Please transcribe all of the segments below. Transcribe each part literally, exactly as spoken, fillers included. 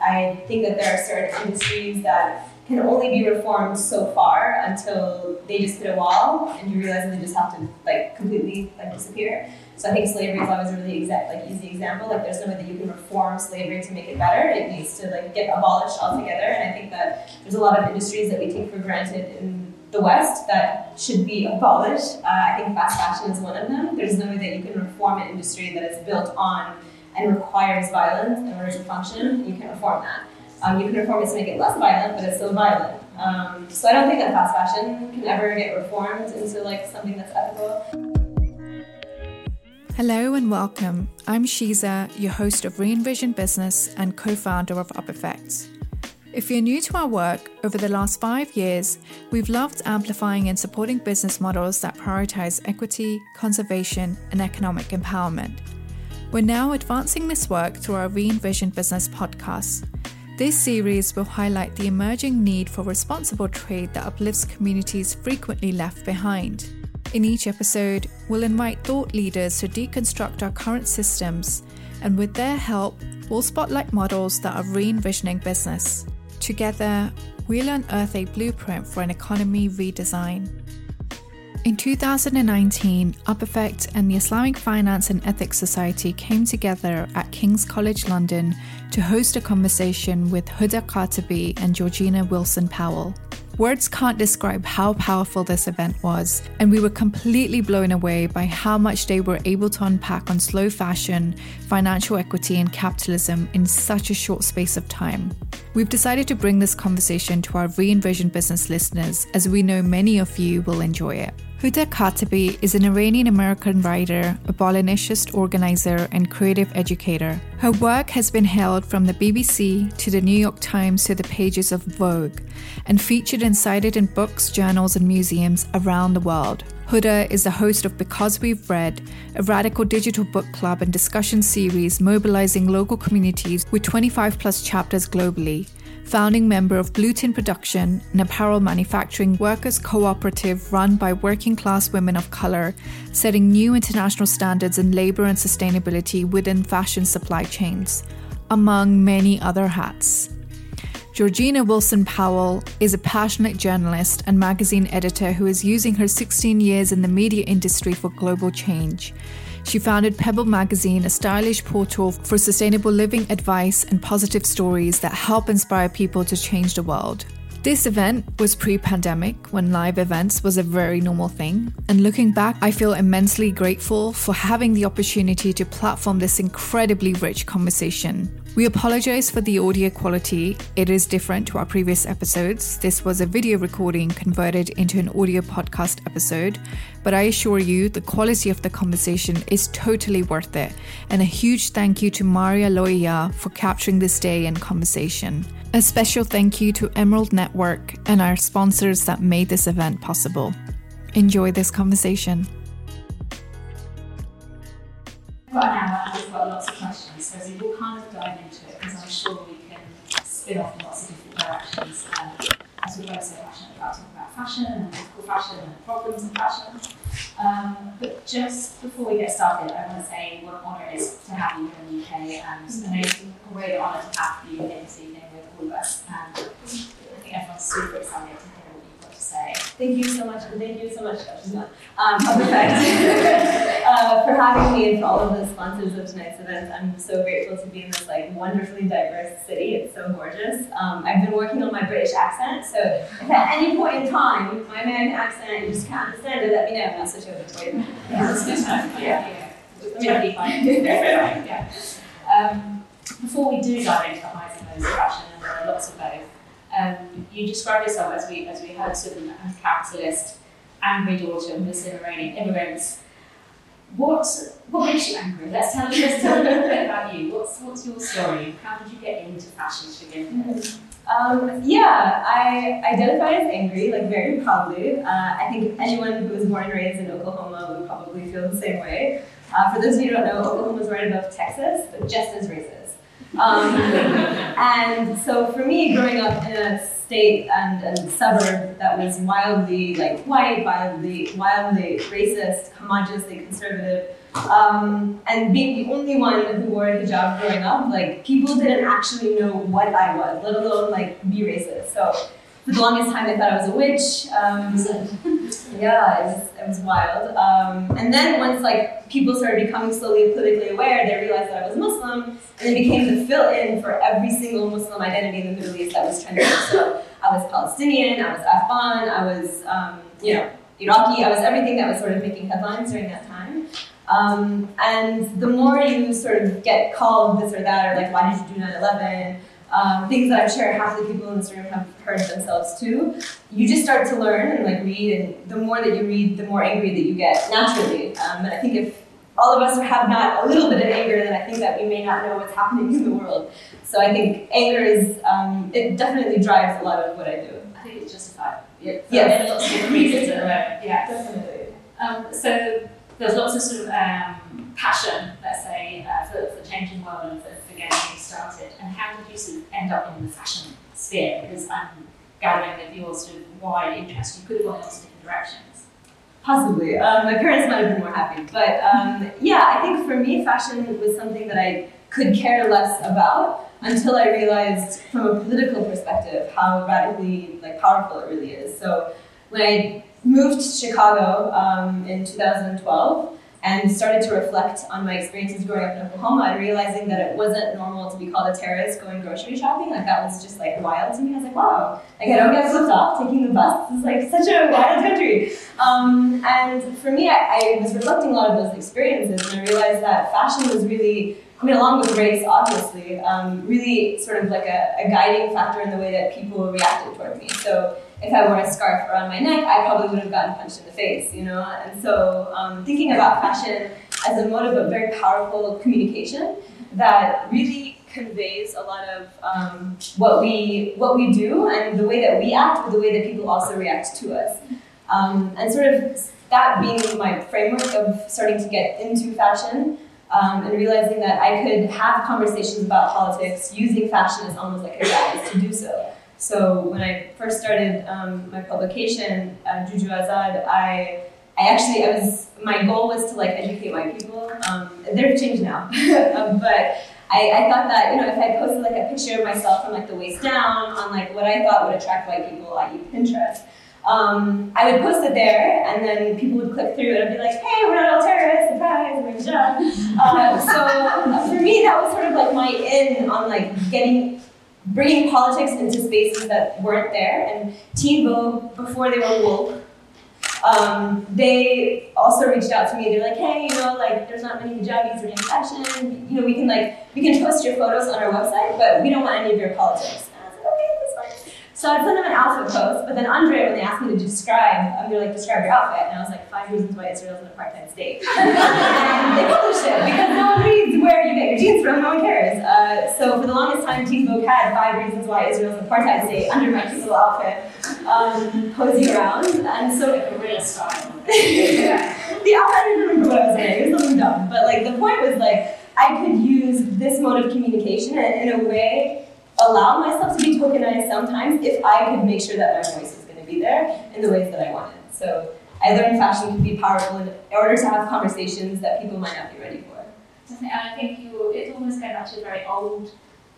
I think that there are certain industries that can only be reformed so far until they just hit a wall and you realize that they just have to like completely like disappear. So I think slavery is always a really exact, like easy example. Like there's no way that you can reform slavery to make it better. It needs to like get abolished altogether. And I think that there's a lot of industries that we take for granted in the West that should be abolished. Uh, I think fast fashion is one of them. There's no way that you can reform an industry that is built on and requires violence in order to function. You can reform that. Um, you can reform it to make it less violent, but it's still violent. Um, so I don't think that fast fashion can ever get reformed into like something that's ethical. Hello and welcome. I'm Shiza, your host of Re-Envision Business and co-founder of Up Effects. If you're new to our work, over the last five years, we've loved amplifying and supporting business models that prioritize equity, conservation, and economic empowerment. We're now advancing this work through our Re-Envision Business podcast. This series will highlight the emerging need for responsible trade that uplifts communities frequently left behind. In each episode, we'll invite thought leaders to deconstruct our current systems, and with their help, we'll spotlight models that are re-envisioning business. Together, we'll unearth a blueprint for an economy redesign. In two thousand nineteen, Up Effects and the Islamic Finance and Ethics Society came together at King's College London to host a conversation with Huda Khatabi and Georgina Wilson-Powell. Words can't describe how powerful this event was, and we were completely blown away by how much they were able to unpack on slow fashion, financial equity, and capitalism in such a short space of time. We've decided to bring this conversation to our Re-Envision Business listeners, as we know many of you will enjoy it. Huda Khatabi is an Iranian-American writer, abolitionist organizer, and creative educator. Her work has been hailed from the B B C to the New York Times to the pages of Vogue, and featured and cited in books, journals, and museums around the world. Huda is the host of Because We've Read, a radical digital book club and discussion series mobilizing local communities with twenty-five plus chapters globally. Founding member of Blue Tin Production, an apparel manufacturing workers' cooperative run by working-class women of color, setting new international standards in labor and sustainability within fashion supply chains, among many other hats. Georgina Wilson-Powell is a passionate journalist and magazine editor who is using her sixteen years in the media industry for global change. She founded Pebble Magazine, a stylish portal for sustainable living advice and positive stories that help inspire people to change the world. This event was pre-pandemic, when live events was a very normal thing. And looking back, I feel immensely grateful for having the opportunity to platform this incredibly rich conversation. We apologize for the audio quality. It is different to our previous episodes. This was a video recording converted into an audio podcast episode. But I assure you, the quality of the conversation is totally worth it. And a huge thank you to Maria Loia for capturing this day in conversation. A special thank you to Emerald Network and our sponsors that made this event possible. Enjoy this conversation. Right now, I've just got lots of questions, so we will kind of dive into it, because I'm sure we can spin off in lots of different directions. Um, as we go so passionate about talking about fashion and ethical fashion and problems in fashion. Um, but just before we get started, I want to say what an honour it is to have you in the U K, and mm-hmm. I know it's a really honour to have you in this evening with all of us. And I think everyone's super excited to hear what you've got to say. Thank you so much, and thank you so much, Georgina, um, uh, for having me and for all of the sponsors of tonight's event. I'm so grateful to be in this like wonderfully diverse city. It's so gorgeous. Um, I've been working on my British accent, so if at any point in time my American accent you just can't understand it, let me know, and I'll switch over to it. Yeah, that'd be fine. Yeah. Um, before we do dive into the highs and lows of fashion, and there are lots of those. Um, you describe yourself, as we as we heard, sort of a capitalist, angry daughter of Muslim Iranian immigrants. What what makes you angry? Let's tell us let's tell a little bit about you. What's what's your story? How did you get into fashion to begin with? Um, yeah, I identify as angry, like very proudly. Uh, I think anyone who was born and raised in Oklahoma would probably feel the same way. Uh, for those of you who don't know, Oklahoma is right above Texas, but just as racist. Um, and so for me, growing up in a state and, and suburb that was wildly like white, wildly, wildly racist, homogeneously conservative, um, and being the only one who wore a hijab growing up, like people didn't actually know what I was, let alone like be racist. So for the longest time, they thought I was a witch. Um, yeah, it was, it was wild. Um, and then once like people started becoming slowly politically aware, they realized that I was Muslim, and it became the fill-in for every single Muslim identity in the Middle East that was trending. So I was Palestinian, I was Afghan, I was um, you know Iraqi, I was everything that was sort of making headlines during that time. Um, and the more you sort of get called this or that, or like, why did you do nine eleven? Um, things that I'm sure half the people in this room have heard themselves too. You just start to learn and like read, and the more that you read, the more angry that you get naturally. Um, and I think if all of us have not a little bit of anger, then I think that we may not know what's happening in the world. So I think anger is, um, it definitely drives a lot of what I do. I think it's justified. Yeah. Yes. Lots of reasons in a way. Yeah, definitely. Um, so there's lots of sort of um, passion, let's say, uh, for, for changing the world and for, for getting things started. And how did you sort of end up in the fashion sphere? Because I'm gathering that your sort of wide interest, you could have gone in different directions. Possibly. Um, my parents might have been more happy. But um, yeah, I think for me, fashion was something that I could care less about until I realized from a political perspective how radically like powerful it really is. So when I moved to Chicago um, in two thousand twelve and started to reflect on my experiences growing up in Oklahoma and realizing that it wasn't normal to be called a terrorist going grocery shopping. Like that was just like wild to me. I was like, wow, like I don't get flipped off taking the bus. This is like such a wild country. Um, and for me, I, I was reflecting a lot of those experiences and I realized that fashion was really, I mean, along with race, obviously, um, really sort of like a, a guiding factor in the way that people reacted toward me. So if I wore a scarf around my neck, I probably would have gotten punched in the face, you know? And so um, thinking about fashion as a mode of a very powerful communication that really conveys a lot of um, what we what we do and the way that we act, but the way that people also react to us. Um, and sort of that being my framework of starting to get into fashion, Um, and realizing that I could have conversations about politics using fashion as almost like a guide to do so. So when I first started um, my publication, uh, Joojoo Azad, I, I actually, I was, my goal was to like educate white people. Um, they're changed now, um, but I, I thought that, you know, if I posted like a picture of myself from like the waist down on like what I thought would attract white people, that is Pinterest, Um, I would post it there, and then people would click through, and I'd be like, "Hey, we're not all terrorists! Surprise, we're hijab." Uh, so for me, that was sort of like my in on like getting, bringing politics into spaces that weren't there. And Teen Vogue, before they were woke, um, they also reached out to me. They're like, "Hey, you know, like there's not many hijabis doing fashion. You know, we can like we can post your photos on our website, but we don't want any of your politics." And I was like, "Okay, that's fine." So I'd send them an outfit post, but then under it, when they asked me to describe, I'm going to like, describe your outfit. And I was like, five reasons why Israel's an apartheid state. And they published it because no one reads where you get your jeans from, no one cares. Uh, so for the longest time, Teen Vogue had five reasons why Israel's an apartheid state under my cute little outfit, um, posing around. And so like a real style. Yeah. The outfit, I didn't remember what I was saying, it was something dumb. But like the point was like, I could use this mode of communication and in a way, allow myself to be tokenized sometimes if I could make sure that my voice was going to be there in the ways that I wanted. So I learned fashion can be powerful in order to have conversations that people might not be ready for. And I think you, it almost goes back to a very old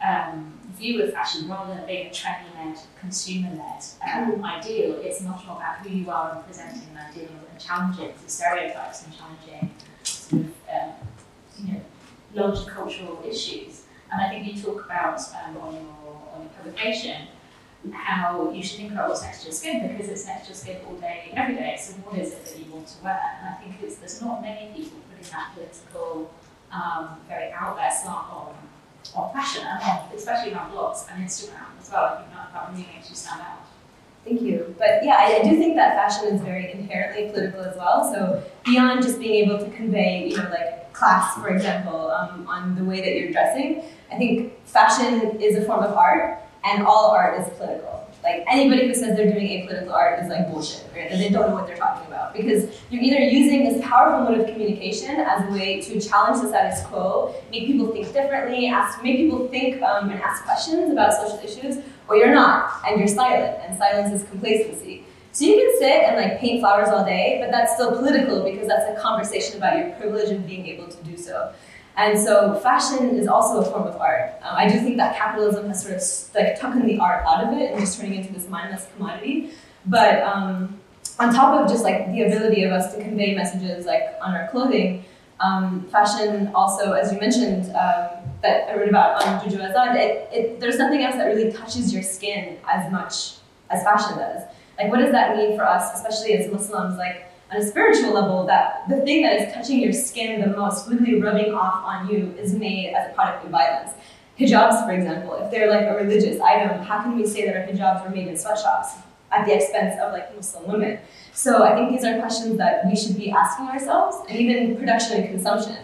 um, view of fashion rather than being a trend-led, consumer-led um, ideal. It's much more about who you are and presenting an ideal and challenging the stereotypes and challenging sort of, um, you know, larger cultural issues. And I think you talk about um, on, your, on your publication how you should think about what's next to your skin because it's next to your skin all day, every day. So what is it that you want to wear? And I think it's, there's not many people putting that political, um, very out there slant on on fashion, and on, especially on blogs and Instagram as well. I think that, that really makes you stand out. Thank you. But yeah, I, I do think that fashion is very inherently political as well. So beyond just being able to convey, you know, like class, for example, um, on the way that you're dressing. I think fashion is a form of art, and all art is political. Like, anybody who says they're doing apolitical art is like bullshit, right? They don't know what they're talking about. Because you're either using this powerful mode of communication as a way to challenge the status quo, make people think differently, ask, make people think um, and ask questions about social issues, or you're not, and you're silent, and silence is complacency. So you can sit and like paint flowers all day, but that's still political because that's a conversation about your privilege and being able to do so. And so fashion is also a form of art. Um, I do think that capitalism has sort of like taken the art out of it and just turning it into this mindless commodity. But um, on top of just like the ability of us to convey messages like on our clothing, um, fashion also, as you mentioned, um, that I wrote about on Joojoo Azad, it, it, there's nothing else that really touches your skin as much as fashion does. Like, what does that mean for us, especially as Muslims, like on a spiritual level, that the thing that is touching your skin the most, literally rubbing off on you, is made as a product of violence. Hijabs, for example, if they're like a religious item, how can we say that our hijabs were made in sweatshops at the expense of like Muslim women? So I think these are questions that we should be asking ourselves, and even production and consumption.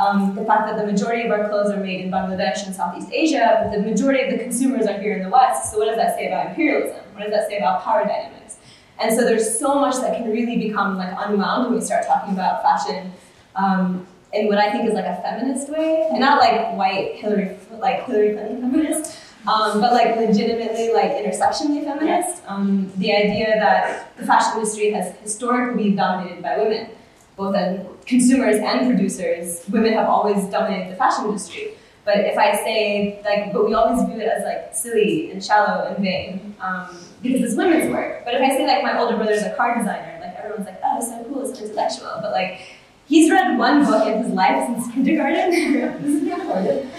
Um, the fact that the majority of our clothes are made in Bangladesh and Southeast Asia, but the majority of the consumers are here in the West, so what does that say about imperialism? What does that say about power dynamics? And so there's so much that can really become like unwound when we start talking about fashion um, in what I think is like a feminist way, and not like white Hillary, like Hillary Clinton feminist, um, but like legitimately like intersectionally feminist. Um, the idea that the fashion industry has historically been dominated by women, both as consumers and producers, women have always dominated the fashion industry. But if I say, like, but we always view it as like silly and shallow and vain, um, because it's women's work. But if I say, like, my older brother's a car designer, like, everyone's like, oh, it's so cool, it's so intellectual. But like, he's read one book in his life since kindergarten. This is not important.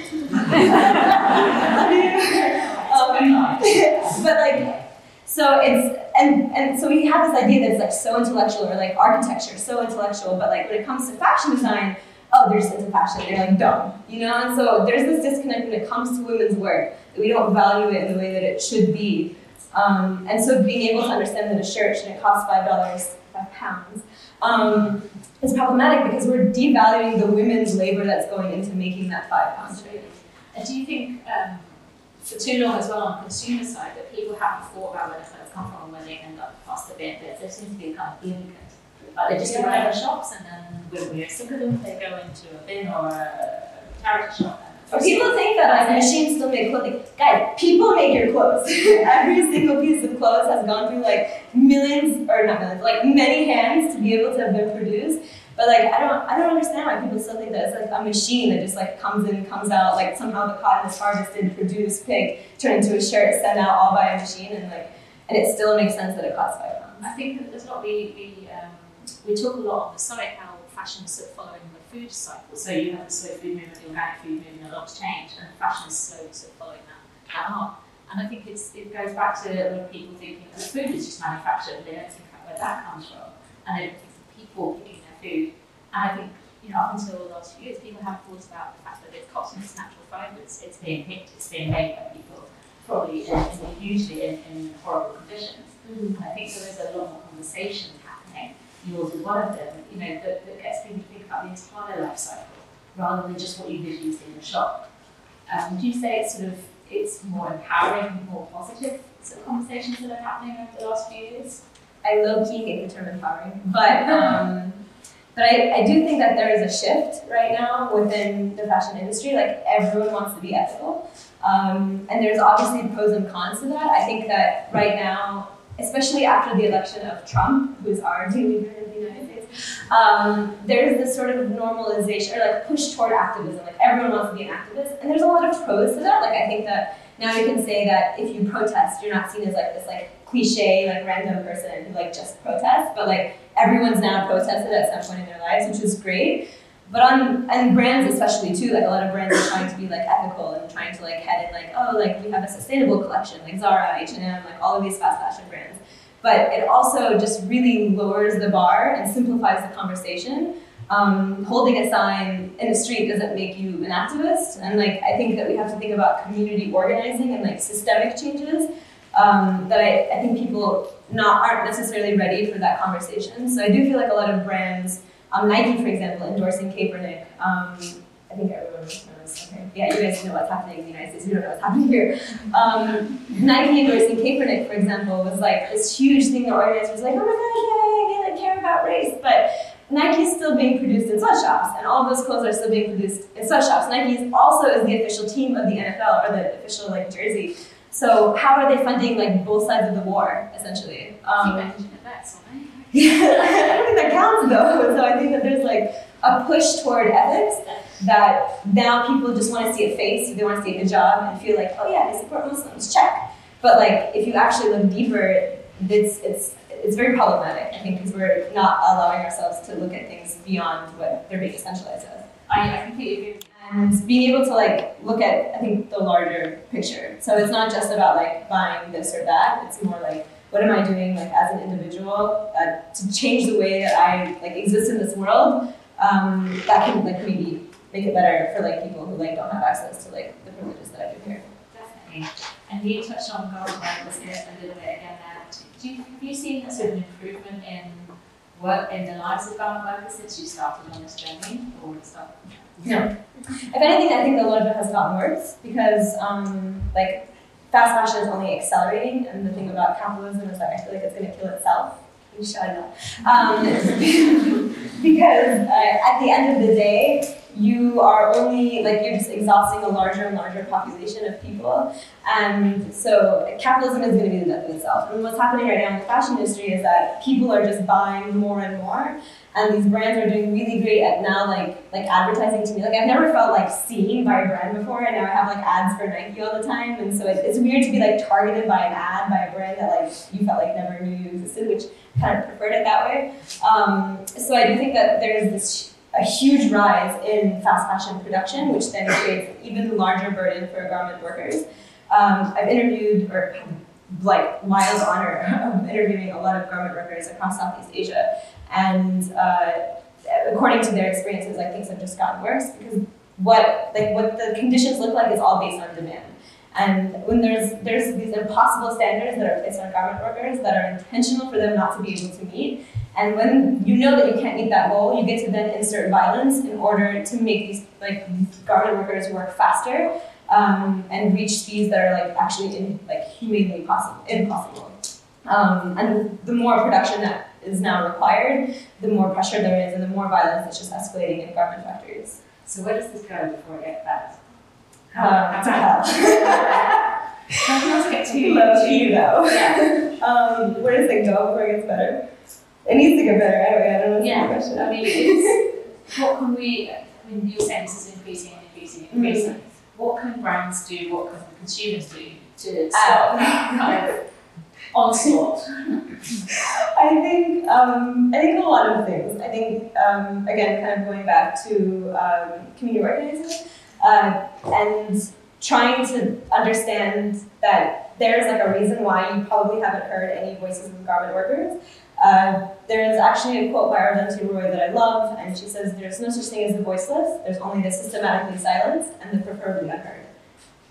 um, but like, so it's, And, and so we have this idea that it's like so intellectual, or like architecture, so intellectual, but like when it comes to fashion design, oh, they're just into fashion, they're like dumb, you know? And so there's this disconnect when it comes to women's work, that we don't value it in the way that it should be. Um, and so being able to understand that a shirt shouldn't cost five dollars, five pounds, um, is problematic because we're devaluing the women's labor that's going into making that five pounds. And do you think, um, for too long as well on the consumer side, that people haven't thought about where the clothes come from when they end up past the bin, but there seems to be kind of blinkered. Like they just arrive yeah. at shops and then when we're sick of them, they go into a bin or a charity shop. Or people think that like machines still make clothing. Guys, people make your clothes. Every single piece of clothes has gone through like millions, or not millions, like many hands to be able to have been produced. But like, I don't, I don't understand why people still think that it's like a machine that just like comes in, comes out, like somehow the cotton is harvested, produced, picked, turned into a shirt, sent out all by a machine, and like, and it still makes sense that it costs five pounds. I think that there's not we we um, we talk a lot on the site how fashion is following the food cycle. So you have the slow food movement, the organic food movement, a lot's change, and fashion is slow sort of following that, that art. And I think it's it goes back to a lot of people thinking that food is just manufactured, they don't think about where that comes from, and they don't think the people eating their food. And I think, you know, up until the last few years, people have thought about the fact that it's cotton, it's natural fibres, it's being picked, it's being made by people, probably in, in, usually in, in horrible conditions. Mm-hmm. And I think so there's a lot more conversation happening. Yours is one of them, you know, that, that gets people to think about the entire life cycle rather than just what you visually see in the shop. Um, would you say it's sort of it's more empowering, more positive sort of conversations that are happening over the last few years? I low-key hate the term empowering, but. Um, But I, I do think that there is a shift right now within the fashion industry. Like, everyone wants to be ethical. Um, and there's obviously pros and cons to that. I think that right now, especially after the election of Trump, who's our new leader in the United States, um, there's this sort of normalization, or like push toward activism. Like, everyone wants to be an activist. And there's a lot of pros to that. Like, I think that now you can say that if you protest, you're not seen as like this like cliche, like random person who like just protests, but like everyone's now protested at some point in their lives, which is great. But on and brands especially too, like a lot of brands are trying to be like ethical and trying to like head in like, oh, like we have a sustainable collection, like Zara, H and M, like all of these fast fashion brands. But it also just really lowers the bar and simplifies the conversation. Um, holding a sign in the street doesn't make you an activist. And like I think that we have to think about community organizing and like systemic changes. Um, that I, I think people not aren't necessarily ready for that conversation. So I do feel like a lot of brands, um, Nike, for example, endorsing Kaepernick. Um, I think I remember when I was yeah, you guys know what's happening in the United States, we don't know what's happening here. Um, Nike endorsing Kaepernick, for example, was like this huge thing that organizers was like, oh my gosh, yay, I care about race, but Nike is still being produced in sweatshops, and all of those clothes are still being produced in sweatshops. Nike is also is the official team of the N F L, or the official like jersey. So how are they funding like both sides of the war, essentially? Um, you mentioned that, I don't think that counts though. So I think that there's like a push toward ethics that now people just want to see a face, they want to see a hijab, and feel like, oh yeah, they support Muslims, check. But like, if you actually look deeper, it's it's. It's very problematic, I think, because we're not allowing ourselves to look at things beyond what they're being essentialized as. I completely agree. And being able to like look at, I think, the larger picture. So it's not just about like buying this or that. It's more like, what am I doing like as an individual uh, to change the way that I like exist in this world? Um, that can like maybe make it better for like people who like don't have access to like the privileges that I do here. Definitely. And you touched on gold medals a little bit again there. Do you, have you seen a sort of improvement in what in the lives of garment workers since you started on this journey, or stuff? No. If anything, I think a lot of it has gotten worse because, um, like, fast fashion is only accelerating, and the thing about capitalism is that I feel like it's going to kill itself. Inshallah. Um, because uh, at the end of the day, you are only, like, you're just exhausting a larger and larger population of people. And so capitalism is going to be the death of itself. And what's happening right now in the fashion industry is that people are just buying more and more. And these brands are doing really great at now, like, like advertising to me. Like, I've never felt, like, seen by a brand before. And now I have, like, ads for Nike all the time. And so it, it's weird to be, like, targeted by an ad by a brand that, like, you felt like never knew you existed, which kind of preferred it that way. Um, so I do think that there's this a huge rise in fast fashion production, which then creates an even larger burden for garment workers. Um, I've interviewed, or like wild honor of interviewing a lot of garment workers across Southeast Asia, and uh, according to their experiences, like things have just gotten worse because what like what the conditions look like is all based on demand. And when there's there's these impossible standards that are placed on garment workers that are intentional for them not to be able to meet. And when you know that you can't meet that goal, you get to then insert violence in order to make these like garment workers work faster um, and reach speeds that are like actually in, like humanly possible, impossible. Um, and the more production that is now required, the more pressure there is, and the more violence that's just escalating in garment factories. So where does this go before it gets bad? Um, to hell. Not to get too low, you know. Yeah. Um, where does it go before it gets better? It needs to get better anyway, I don't know. Yeah, question. I mean, it's, what can we, I mean, your sense is increasing and increasing and increasing. Mm-hmm. What can brands do, what can consumers do to stop that kind of onslaught? I think, um, I think a lot of things. I think, um, again, kind of going back to um, community organizing uh, and trying to understand that there's like a reason why you probably haven't heard any voices of garment workers. Uh, there's actually a quote by Arundhati Roy that I love, and she says, "There's no such thing as the voiceless, there's only the systematically silenced and the preferably unheard."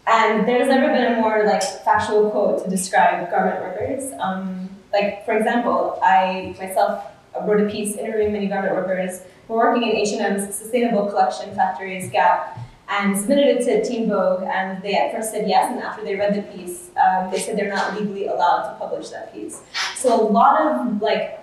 And there's never been a more like factual quote to describe garment workers. Um, like, for example, I myself wrote a piece interviewing many garment workers who were working in H and M's sustainable collection factories, Gap, and submitted it to Teen Vogue, and they at first said yes, and after they read the piece, um, they said they're not legally allowed to publish that piece. So a lot of like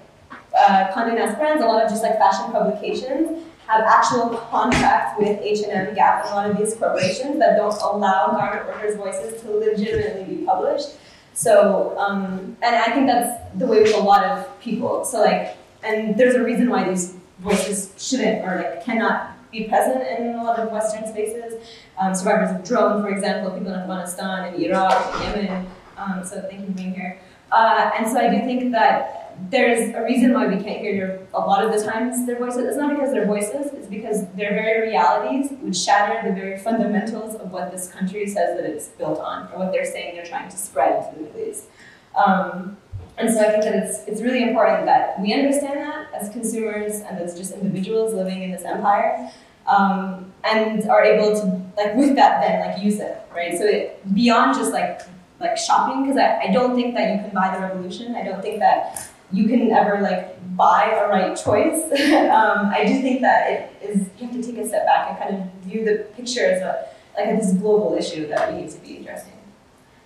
uh, Condé Nast brands, a lot of just like fashion publications have actual contracts with H and M, Gap, and a lot of these corporations that don't allow garment workers' voices to legitimately be published. So, um, and I think that's the way with a lot of people. So like, and there's a reason why these voices shouldn't or like cannot be present in a lot of Western spaces. Um, survivors of drone, for example, people in Afghanistan and Iraq and Yemen. Um, so thank you for being here. Uh, and so I do think that there's a reason why we can't hear your, a lot of the times their voices. It's not because they're voices, it's because their very realities would shatter the very fundamentals of what this country says that it's built on, or what they're saying they're trying to spread to the Middle East. Um, And so I think that it's, it's really important that we understand that as consumers and as just individuals living in this empire, um, and are able to, like, with that then, like, use it, right? So it, beyond just, like, like shopping, because I, I don't think that you can buy the revolution. I don't think that you can ever, like, buy a right choice. um, I do think that it is, you have to take a step back and kind of view the picture as a, like this global issue that we need to be addressing.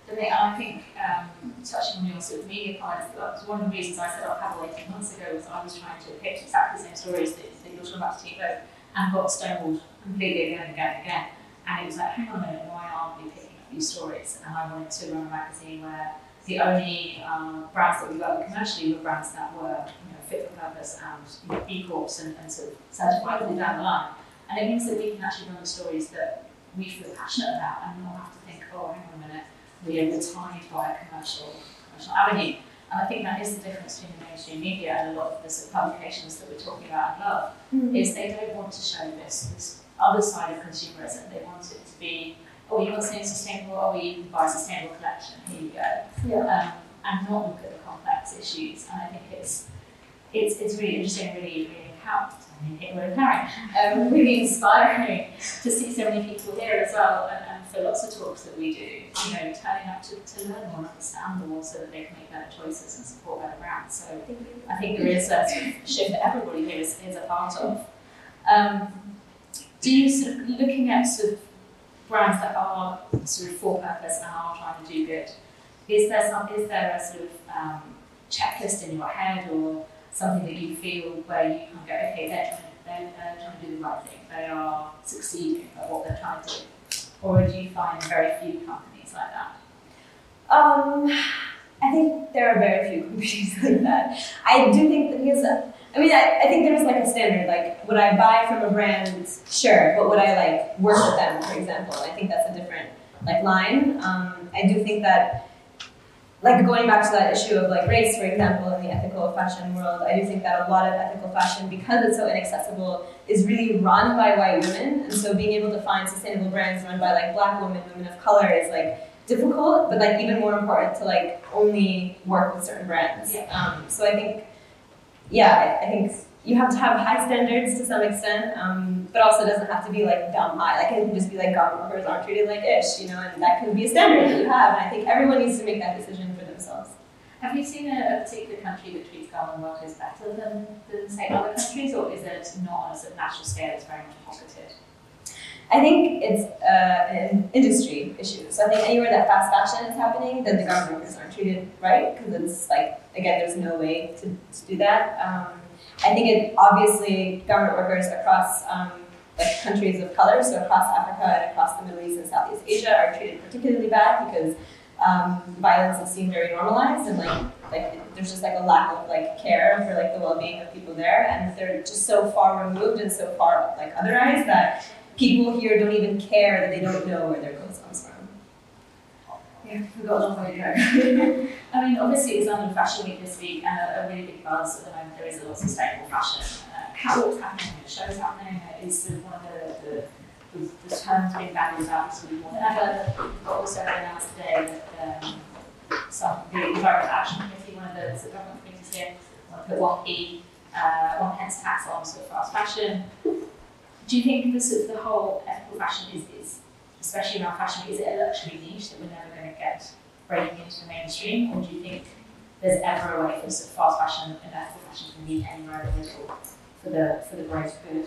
And I think um, touching on your sort of media clients, that was one of the reasons I set up Pebble eighteen months ago, was I was trying to depict exactly the same stories that, that you're talking about to Teen Vogue, and got stonewalled completely again and again and again. And it was like, hang on a minute, why aren't we picking up these stories? And I wanted to run a magazine where the only uh, brands that we worked with commercially were brands that were, you know, fit for purpose and, you know, B Corps and, and sort of certified all down the line. And it means that we can actually run the stories that we feel passionate about and not have to think, oh, hang on a minute, we are retired by a commercial, commercial avenue. And I think that is the difference between the mainstream media and a lot of the sort of publications that we're talking about and love, mm-hmm. is they don't want to show this, this other side of consumerism. They want it to be, oh, you want something sustainable, oh, you can buy a sustainable collection, here you go. Yeah. Um, and not look at the complex issues. And I think it's it's, it's really interesting, really, really empowering, I mean, it would empowering, um, really inspiring to see so many people here as well. And, for lots of talks that we do, you know, turning up to, to learn more and understand more so that they can make better choices and support better brands. So I think there is a sort of shift that everybody here is, is a part of. Um, do you sort of, looking at sort of brands that are sort of for purpose and are trying to do good, is there some, is there a sort of um, checklist in your head or something that you feel where you can go, okay, they're trying to, they're, they're trying to do the right thing, they are succeeding at what they're trying to do? Or do you find very few companies like that? Um, I think there are very few companies like that. I do think that because, uh, I mean, I, I think there's like a standard, like would I buy from a brand? Sure, but would I like work with them, for example? I think that's a different like line. Um, I do think that, like going back to that issue of like race, for example, in the ethical fashion world, I do think that a lot of ethical fashion, because it's so inaccessible, is really run by white women. And so being able to find sustainable brands run by like black women, women of color is like difficult, but like even more important to like only work with certain brands. Yeah. Um, so I think, yeah, I, I think you have to have high standards to some extent, um, but also doesn't have to be like dumb high. Like it can just be like garment workers aren't treated like ish, you know, and that can be a standard that you have. And I think everyone needs to make that decision. Have you seen a, a particular country that treats garment workers better than, than say, other countries, or is it not on a sort of national scale, it's very much pocketed? I think it's uh, an industry issue. So I think anywhere that fast fashion is happening, then the garment workers aren't treated right, because it's like, again, there's no way to, to do that. Um, I think it obviously, garment workers across um, like countries of color, so across Africa and across the Middle East and Southeast Asia are treated particularly bad because Um, violence has seemed very normalized, and like, like there's just like a lack of like care for like the well-being of people there, and they're just so far removed and so far like otherized that people here don't even care that they don't know where their clothes comes from. Yeah, we've got a long way to go. I mean, obviously, it's London Fashion Week this week, and a, a really big buzz at the moment. There is a lot of sustainable fashion. Uh, catwalks happening, shows happening. It's sort of one of the, the The, the term's been bandied about sort of more than ever, but also announced today that um, some the Environment Action Committee, one of the sort of government committees here, want to put one p, uh, one pence tax on sort of fast fashion. Do you think this is the whole ethical fashion is, is especially around fashion, is it a luxury niche that we're never going to get breaking into the mainstream, or do you think there's ever a way for sort of fast fashion and ethical fashion to meet anywhere in the middle for the for the greater good?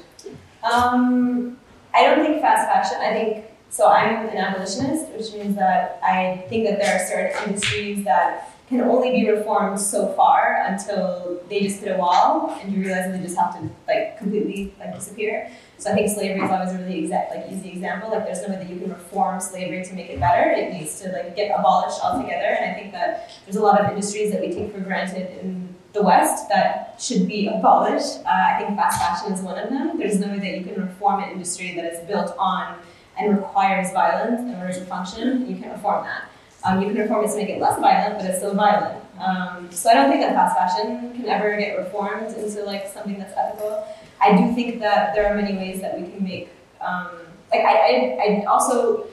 Um, I don't think fast fashion, I think, so I'm an abolitionist, which means that I think that there are certain industries that can only be reformed so far until they just hit a wall and you realize that they just have to like completely like disappear. So I think slavery is always a really exact, like easy example. Like there's no way that you can reform slavery to make it better. It needs to like get abolished altogether. And I think that there's a lot of industries that we take for granted in the West that should be abolished. Uh, I think fast fashion is one of them. There's no way that you can reform an industry that is built on and requires violence in order to function. You can't reform that. Um, you can reform it to make it less violent, but it's still violent. Um, so I don't think that fast fashion can ever get reformed into like something that's ethical. I do think that there are many ways that we can make, um, like I, I, I also,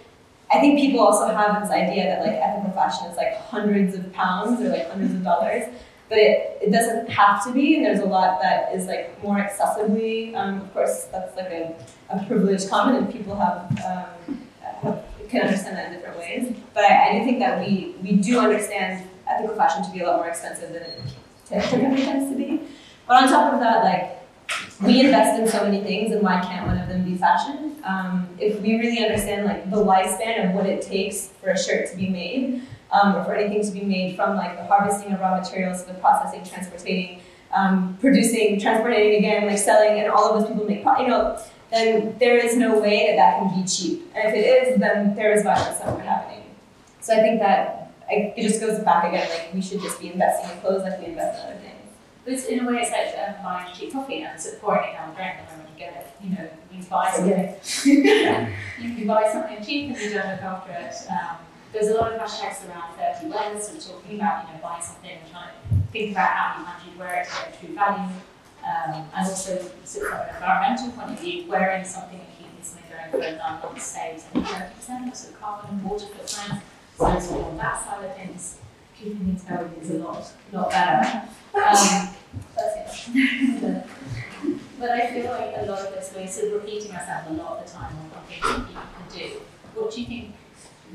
I think people also have this idea that like ethical fashion is like hundreds of pounds or like hundreds of dollars. But it, it doesn't have to be, and there's a lot that is like more accessibly, um, of course, that's like a, a privileged comment, and people have, um, have can understand that in different ways. But I, I do think that we we do understand ethical fashion to be a lot more expensive than it tends to be. But on top of that, like we invest in so many things, and why can't one of them be fashion? Um, if we really understand like the lifespan of what it takes for a shirt to be made, um, or for anything to be made, from like the harvesting of raw materials to the processing, transporting, um, producing, transporting again, like selling, and all of those people make pro you know, then there is no way that that can be cheap. And if it is, then there is violence somewhere happening. So I think that I, it just goes back again, like we should just be investing in clothes like we invest in other things. It's, in a way, it's like um, buying cheap coffee and supporting our brand at the moment. You get it, you know, you buy something, yeah. you can buy something cheap if you don't look after it. Um, there's a lot of hashtags around thirty wears, sort of talking about, you know, buying something and trying to think about how you actually wear it to get true value. Um, and also, sort of an environmental point of view, wearing something that keeps something going for a long time saves thirty percent sort of carbon and water footprint. So, sort of on that side of things, keeping things going is a lot, lot better. Um, that's it. But I feel like a lot of this, we're sort of repeating ourselves a lot of the time on what things that people can do. What do you think,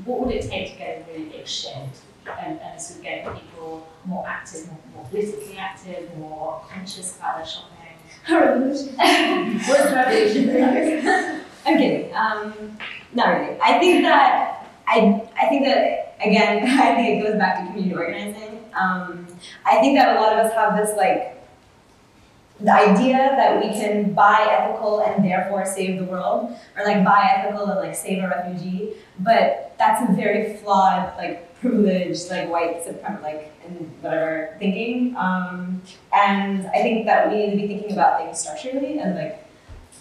what would it take to get a really big shift and, and sort of get people more active, more, more politically active, more conscious about their shopping? A revolution. What's revolution? I'm kidding. Um, not really. I think that, I, I think that, again, I think it goes back to community organizing. Um, I think that a lot of us have this like the idea that we can buy ethical and therefore save the world, or like buy ethical and like save a refugee, but that's a very flawed, like privileged, like white supremacy, like and whatever thinking. Um, and I think that we need to be thinking about things structurally and like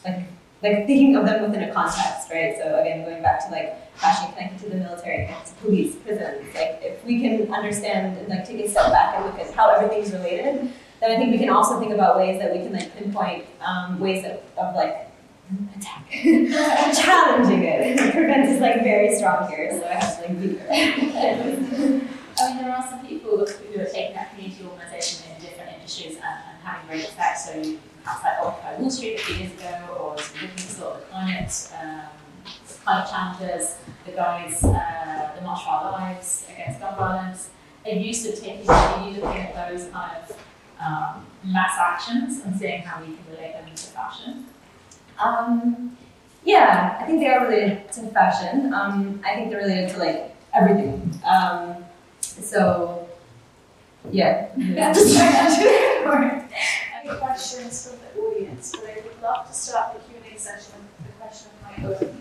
like like thinking of them within a context, right? So again, going back to like fashion connected to the military, connected to police, prisons. Like if we can understand and like take a step back and look at how everything's related, then I think we can also think about ways that we can like pinpoint um, ways of, of like attack, challenging it. Prevent is like very strong here, so I have to like be careful. I mean, there are some people who are taking that community organisation in different industries and, and having great effects. So you have like Occupy Wall Street a few years ago, or looking sort of climate. Um, Climate challenges, the guys, uh, the March for Our Lives against gun violence. Are you sort of taking, are you looking at those kind of um, mass actions and seeing how we can relate them to fashion? Um, yeah, I think they are related to fashion. Um, I think they're related to like everything. Um, so, yeah. Any questions from the audience? But I would love to start the Q and A session with the question of my own.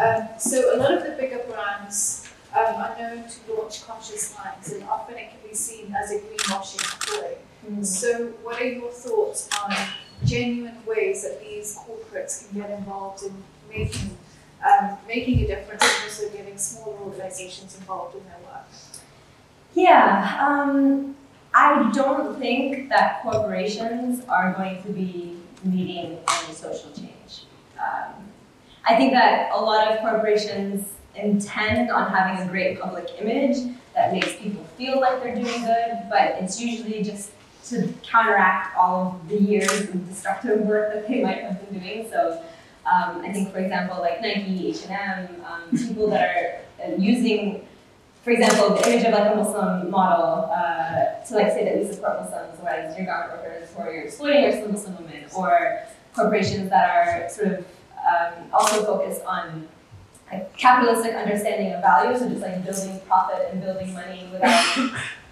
Um, so a lot of the bigger brands um, are known to launch conscious lines, and often it can be seen as a greenwashing ploy. Mm. So what are your thoughts on genuine ways that these corporates can get involved in making, um, making a difference, and also getting smaller organizations involved in their work? Yeah, um, I don't think that corporations are going to be leading any social change. Um, I think that a lot of corporations intend on having a great public image that makes people feel like they're doing good, but it's usually just to counteract all of the years of destructive work that they might have been doing. So um, I think, for example, like Nike, H and M, um, people that are using, for example, the image of like a Muslim model uh, to like say that we support Muslims, whereas your garment workers who are exploiting your Muslim women, or corporations that are sort of Um, also focused on a capitalistic understanding of value, so just like building profit and building money without,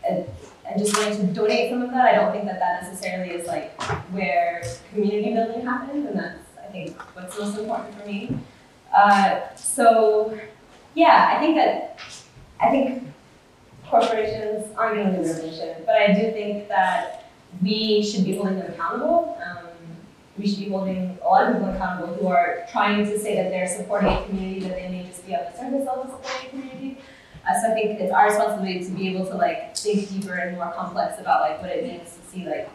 and, and just wanting to donate some of that. I don't think that that necessarily is like where community building happens, and that's, I think, what's most important for me. Uh, so, yeah, I think that, I think corporations aren't going to do revolution, but I do think that we should be holding them accountable. Um, We should be holding a lot of people accountable who are trying to say that they're supporting a community, that they may just be on the surface level supporting a community. Uh, so I think it's our responsibility to be able to like think deeper and more complex about like what it means to see like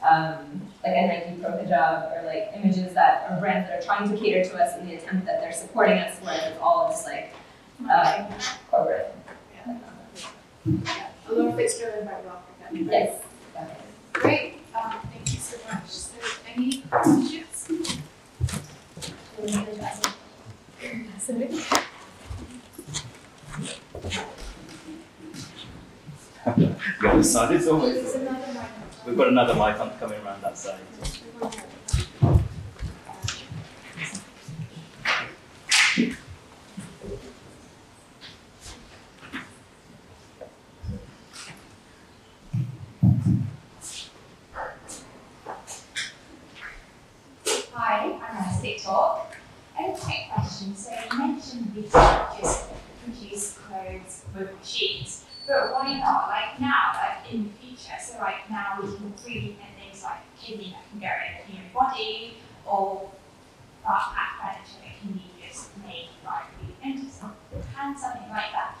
um, like a Nike pro hijab, or like images that are brands that are trying to cater to us in the attempt that they're supporting us, whereas it's all just like uh, corporate. Yeah. Yeah. A lot of it's driven by Africa. Yes. Definitely. Great. Um, thank you so much. So, any questions? The other side is always. We've got another mic coming around that side. But why not, like now, like in the future? So like now we can really get things like kidney that can go in the human body, or backpack furniture that can be just made like really interesting. Can something like that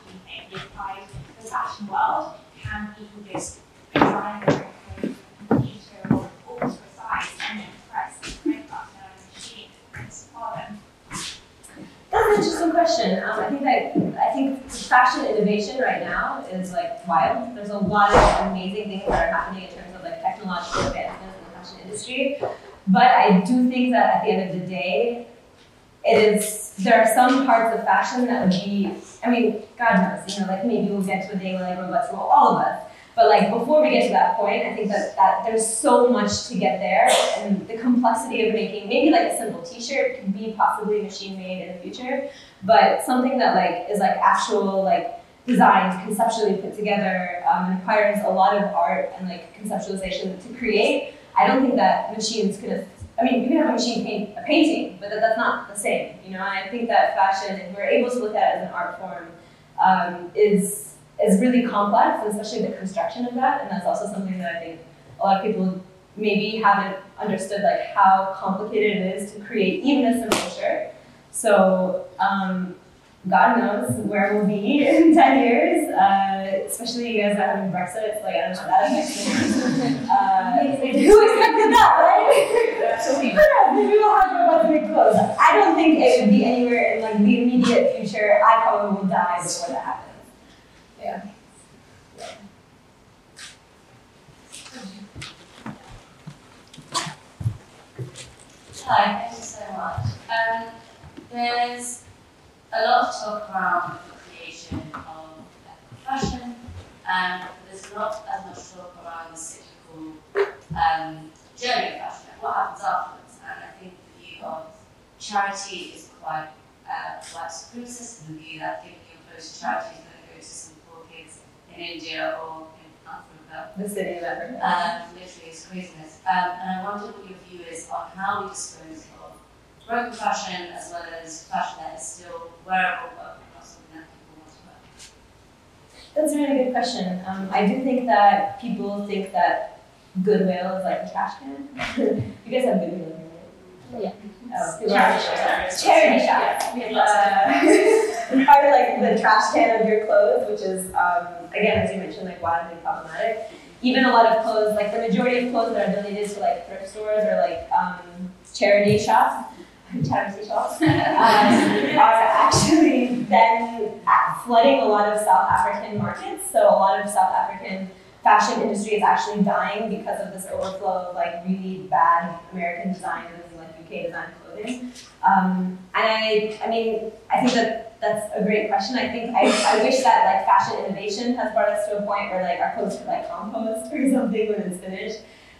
be applied to the fashion world? Can people just design their own computer or alter a size and then press the print button on a machine and support them? That's an interesting question. Um, I think that I think fashion innovation right now is like wild. There's a lot of amazing things that are happening in terms of like technological advancements in the fashion industry. But I do think that at the end of the day, it is there are some parts of fashion that would be, I mean, God knows, you know, like maybe we'll get to a day where like robots will all of us. But like before we get to that point, I think that, that there's so much to get there, and the complexity of making maybe like a simple t-shirt can be possibly machine made in the future, but something that like is like actual like designed, conceptually put together, um, requires a lot of art and like conceptualization to create. I don't think that machines could, I mean, you can have a machine paint a painting, but that, that's not the same, you know, and I think that fashion, if we're able to look at it as an art form, um, is is really complex, and especially the construction of that, and that's also something that I think a lot of people maybe haven't understood, like how complicated it is to create even a simple shirt. So um, God knows where we'll be in ten years, uh, especially you guys that are having Brexit, it's like, I don't know, that affects me. Uh, who expected that, right? So we will have robots to make clothes. I don't think it would be anywhere in like the immediate future. I probably will die before that happens. Yeah. Yeah. Hi, thank you so much. Um, there's a lot of talk around the creation of fashion, um, but there's not as much talk around the cyclical um, journey of fashion, what happens afterwards. And I think the view of charity is quite uh, white supremacist, and the view that people who oppose charity is going to go to some in India or in Africa. The city of Africa. Um, literally, it's craziness. Um, and I wondered what your view is on how we dispose of broken fashion as well as fashion that is still wearable but not something that people want to wear. That's a really good question. Um, I do think that people think that Goodwill is like a trash can. You guys have Goodwill in here, right? Yeah. Oh, charity shops. Charity shops. We have lots of them. Probably like the trash can of your clothes, which is um, again, as you mentioned, like wildly problematic. Even a lot of clothes, like the majority of clothes that are donated to like thrift stores or like um, charity shops, charity shops, um, are actually then flooding a lot of South African markets. So a lot of South African fashion industry is actually dying because of this overflow of like really bad American designers and like U K design clothing. Um, and I, I mean, I think that. That's a great question. I think I, I wish that like fashion innovation has brought us to a point where like our clothes could like compost or something when it's finished.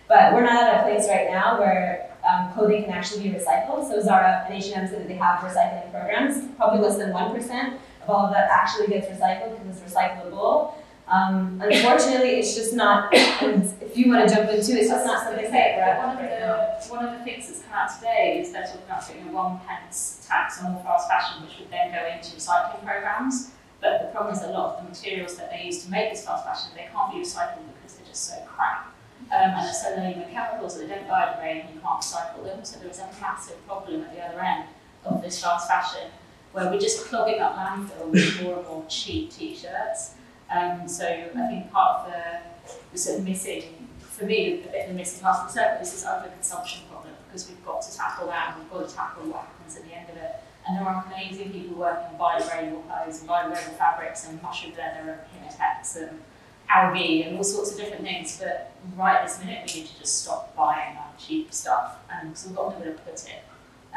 But we're not at a place right now where um, clothing can actually be recycled. So Zara and H and M said that they have recycling programs. Probably less than one percent of all of that actually gets recycled because it's recyclable. Um, unfortunately, it's just not, if you want to jump into it, it's just not something that we're at. One of, the, one of the things that's come out today is they're talking about doing a one pence tax on all fast fashion, which would then go into recycling programs. But the problem is a lot of the materials that they use to make this fast fashion, they can't be recycled because they're just so crap. Um, and they're so low in chemicals that they don't biodegrade and you can't recycle them. So there is a massive problem at the other end of this fast fashion, where we're just clogging up landfill with more and more cheap t-shirts. Um, so I think part of the, the sort of missing, for me, the bit of the missing part of the circle is this overconsumption problem, because we've got to tackle that, and we've got to tackle what happens at the end of it. And there are amazing people working on biodegradable clothes and biodegradable fabrics and mushroom leather and Hinotex and algae and all sorts of different things. But right this minute, we need to just stop buying our cheap stuff, because um, we've got nowhere to put it.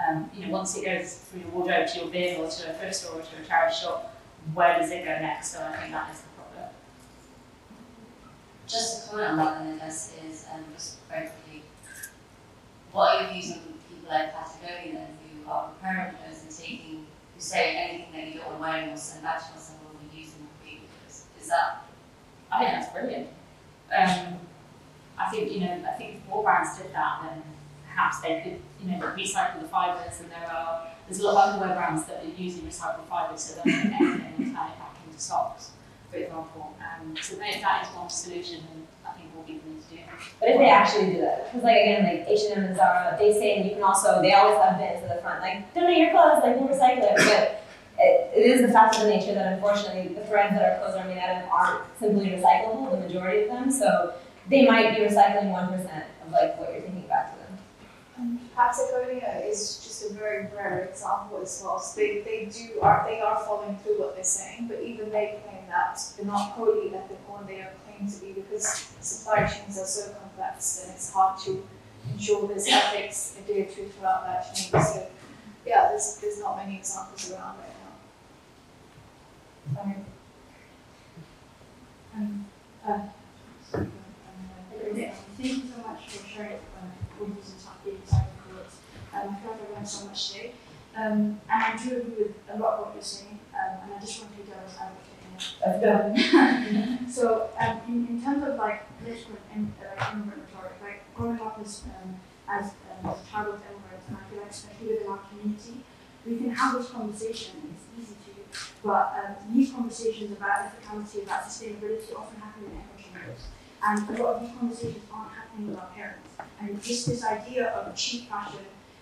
Um, you know, once it goes through your wardrobe to your bin or to a thrift store or to a charity shop, where does it go next? So I think that is. Just to comment on that, then, I guess, is um, just very quickly, what are your views on people like Patagonia then, who are repairing clothes and taking, who say anything that you don't want to wear anymore, so match or someone will be using the clothes? Is that? I think that's brilliant. Um, I think, you know, I think if more brands did that, then perhaps they could, you know, recycle the fibres, and there are, there's a lot of underwear brands that are using recycled fibres, so they'll take anything and turn it back into socks. for example. Um, so that, that is one solution, and I think we'll be able to do. But if they actually do that, because like again, like H and M and Zara, they say you can also, they always have bins at the front, like donate your clothes, like we'll recycle it. But it, it is the fact of the nature that unfortunately the threads that our clothes are made out of aren't simply recyclable, the majority of them. So they might be recycling one percent of like what you're thinking back to them. Um, Patagonia is just a very rare example as well. So they, they do are they are following through what they're saying, but even they claim that they're not wholly ethical, and they are claimed to be because supply chains are so complex and it's hard to ensure there's ethics adhered to throughout that chain. So yeah, there's there's not many examples around right now. Okay. Um, uh, Yeah. Thank you so much for sharing all these insightful thoughts. Um, I feel like I've learned so much today. Um, and I do agree with a lot of what you're saying, um, and I just want to be devil's advocate here. So, um, in, in terms of like political and like, immigrant rhetoric, like growing up as, um, as um, a child of immigrants, and I feel like especially within our community, we can have those conversations, it's easy to, but um, these conversations about ethicality, about sustainability often happen in echo chambers. And a lot of these conversations aren't happening with our parents. And just this idea of cheap fashion,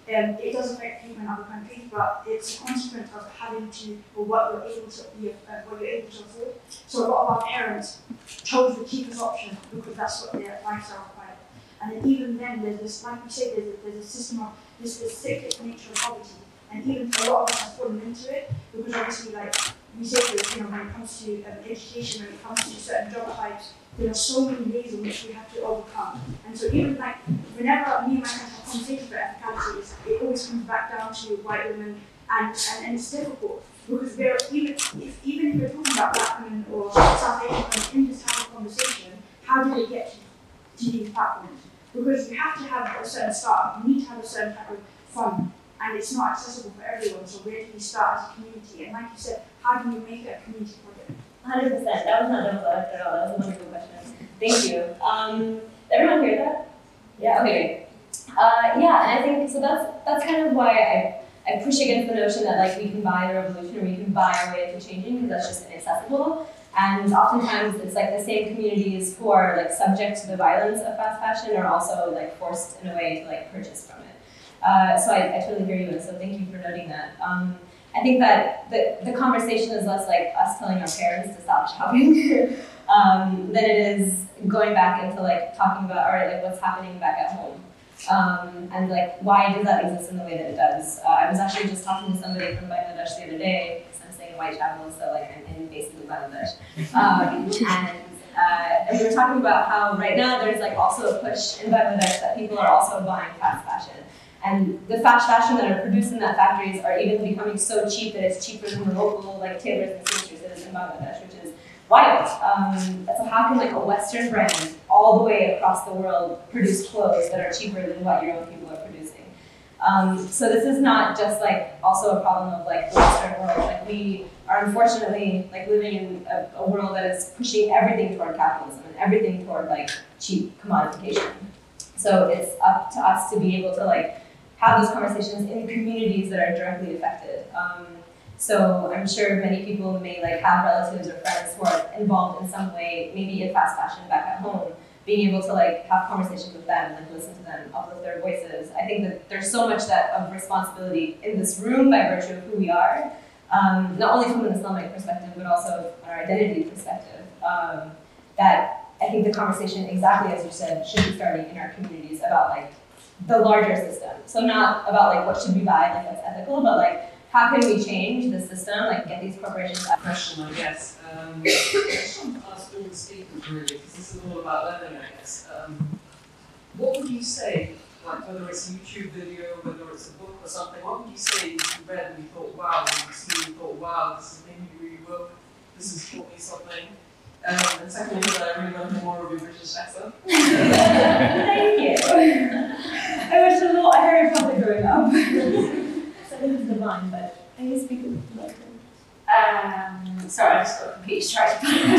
um, it does affect people in other countries, but it's a consequence of having to, or what you're able to, be, uh, what you're able to afford. So a lot of our parents chose the cheapest option because that's what their lifestyle required. And then even then, there's this, like we said, there's a, there's a system of this cyclic nature of poverty. And even a lot of us have fallen into it because obviously, like we said, you know, when it comes to um, education, when it comes to certain job types, there are so many ways in which we have to overcome. And so even like, whenever me and my friends have conversations about ethicalities, it always comes back down to white women, and, and, and it's difficult. Because we're, even, if, even if we're talking about black women or South Asian women in this type of conversation, how do they get to, to these platforms? Because you have to have a certain start, you need to have a certain type of fund, and it's not accessible for everyone, so where do we start as a community? And like you said, how do we make it a community project? one hundred percent. That was not double left at all. That was a wonderful question. Thank you. Um, did everyone hear that? Yeah. Okay. Uh, yeah, and I think so. That's that's kind of why I I push against the notion that like we can buy the revolution or we can buy our way into changing, because that's just inaccessible. And oftentimes it's like the same communities who are like subject to the violence of fast fashion are also like forced in a way to like purchase from it. Uh, so I, I totally hear you, and so thank you for noting that. Um, I think that the, the conversation is less like us telling our parents to stop shopping um, than it is going back into like talking about, all right, like what's happening back at home. Um, and like, why does that exist in the way that it does? Uh, I was actually just talking to somebody from Bangladesh the other day, because I'm saying white travel, so like I'm in basically Bangladesh. Um, and, uh, and we were talking about how right now there's like also a push in Bangladesh that people are also buying fast fashion. And the fast fashion that are produced in that factories are even becoming so cheap that it's cheaper than the local like tailors and seamstresses that is in Bangladesh, which is wild. Um, so how can like a Western brand all the way across the world produce clothes that are cheaper than what your own people are producing? Um, so this is not just like also a problem of like the Western world. Like we are unfortunately like living in a, a world that is pushing everything toward capitalism and everything toward like cheap commodification. So it's up to us to be able to like have those conversations in the communities that are directly affected. Um, so I'm sure many people may like have relatives or friends who are involved in some way, maybe in fast fashion back at home, being able to like have conversations with them and like, listen to them, uplift their voices. I think that there's so much that of responsibility in this room by virtue of who we are, um, not only from an Islamic perspective, but also on our identity perspective, um, that I think the conversation, exactly as you said, should be starting in our communities about like the larger system. So not about like what should we buy, like that's ethical, but like how can we change the system, like get these corporations out. Question, I guess. Um, question for us all speakers really, because this is all about learning, I guess. Um, what would you say, like whether it's a YouTube video, whether it's a book or something, what would you say you read and you thought, wow, you see, you thought, wow, this has made me really work, this has taught me something. Um, and secondly, that I really learned more of your British accent. Thank you. I wish a little Harry Potter growing up. So I think it's divine, but I can speak in like Um Sorry, I just got completely distracted by the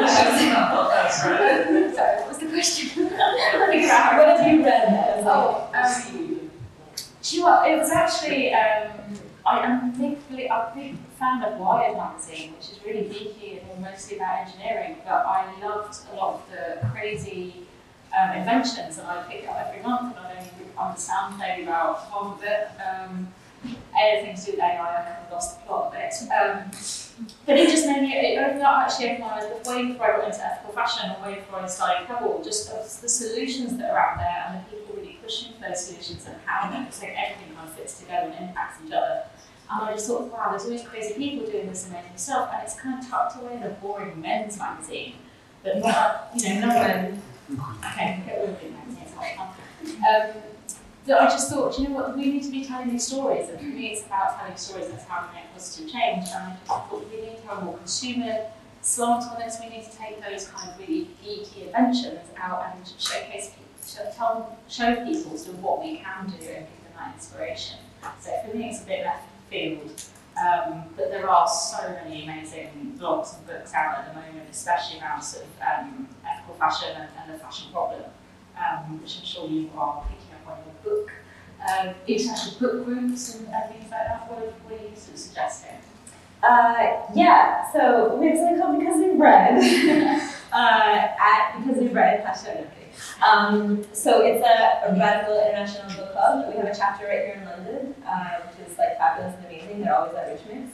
discussion. That's right. Sorry, what was the question? What have you read? Oh, um, do you know what? It was actually. Um, I am particularly a big fan of Wired magazine, which is really geeky and mostly about engineering, but I loved a lot of the crazy um, inventions that I pick up every month, and I don't even understand maybe about half of it. Um, anything to do with A I, I kind of lost the plot a bit. Um, but it just made me, it opened up actually opened my eyes way before I got into ethical fashion and way before I started Pebble, just of the solutions that are out there and the people really pushing for those solutions and how so everything kind of fits together and impacts each other. And I just thought, wow, there's all these crazy people doing this amazing stuff, and it's kind of tucked away in a boring men's magazine. But not, you know, no one. Okay, get rid of the magazines, um, that I just thought, do you know what, we need to be telling these stories, and for me it's about telling stories, that's how we make positive change. And I just thought we need to have a more consumer slant on this, we need to take those kind of really geeky inventions out and showcase, tell, show people sort of what we can do and give them that inspiration. So for me it's a bit left field, um, but there are so many amazing blogs and books out at the moment, especially around sort of um, ethical fashion and, and the fashion problem, um, which I'm sure you are picking up on your book, um, international book groups and, and things like that. What, what are you sort of suggesting? Uh, yeah, so we have something called Because We've Read. Uh, at Because We've Read, hashtag Um So it's a, a radical international book club. We have a chapter right here in London, uh, which is like fabulous and amazing. They're always at Richmond's.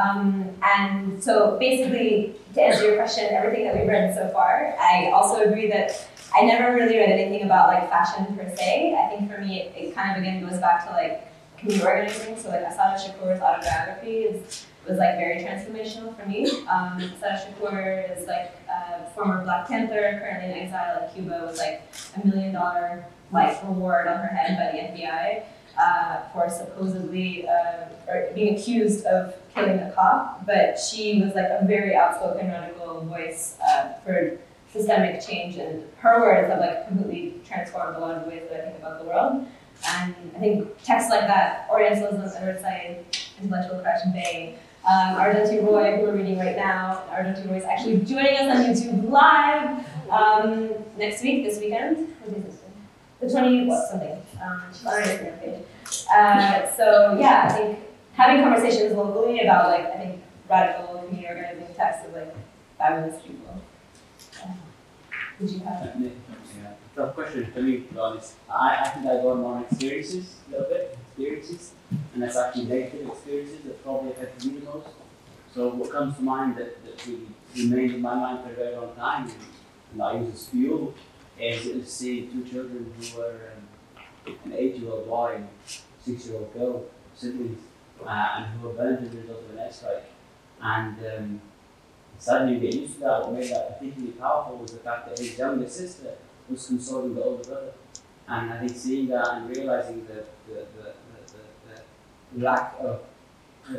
Um, and so basically, to answer your question, everything that we've read so far, I also agree that I never really read anything about like fashion per se. I think for me, it, it kind of again goes back to like community organizing. So like Asada Shakur's autobiography is, was like very transformational for me. Um, Asada Shakur is like a former Black Panther, currently in exile at Cuba, with like a million dollar life reward on her head by the F B I uh, for supposedly uh, or being accused of killing a cop. But she was like a very outspoken, radical voice uh, for systemic change, and her words have like completely transformed a lot of ways that I think about the world. And I think texts like that, Orientalism, Earthside, Intellectual Crash Bay, um, Arundhati Roy, who we're reading right now, Arundhati Roy is actually joining us on YouTube live um, next week, this weekend. The twentieth, what, something. Um, she's on our Instagram page. Uh, so yeah, I think having conversations locally about like, I think, radical community organizing texts of like fabulous people. Um, did you have? The question is really honest. I, I think I go on my experiences a little bit, experiences, and that's actually negative experiences that probably affected me the most. So what comes to mind that, that really remained in my mind for a very long time, and, and I use as fuel, is to see two children who were um, an eight-year-old boy and six-year-old girl, siblings, uh, and who were burned as a result of an airstrike. And um, suddenly we get used to that. What made that particularly powerful was the fact that his younger sister was consoling the older brother. And I think seeing that and realizing the, the, the, the, the lack of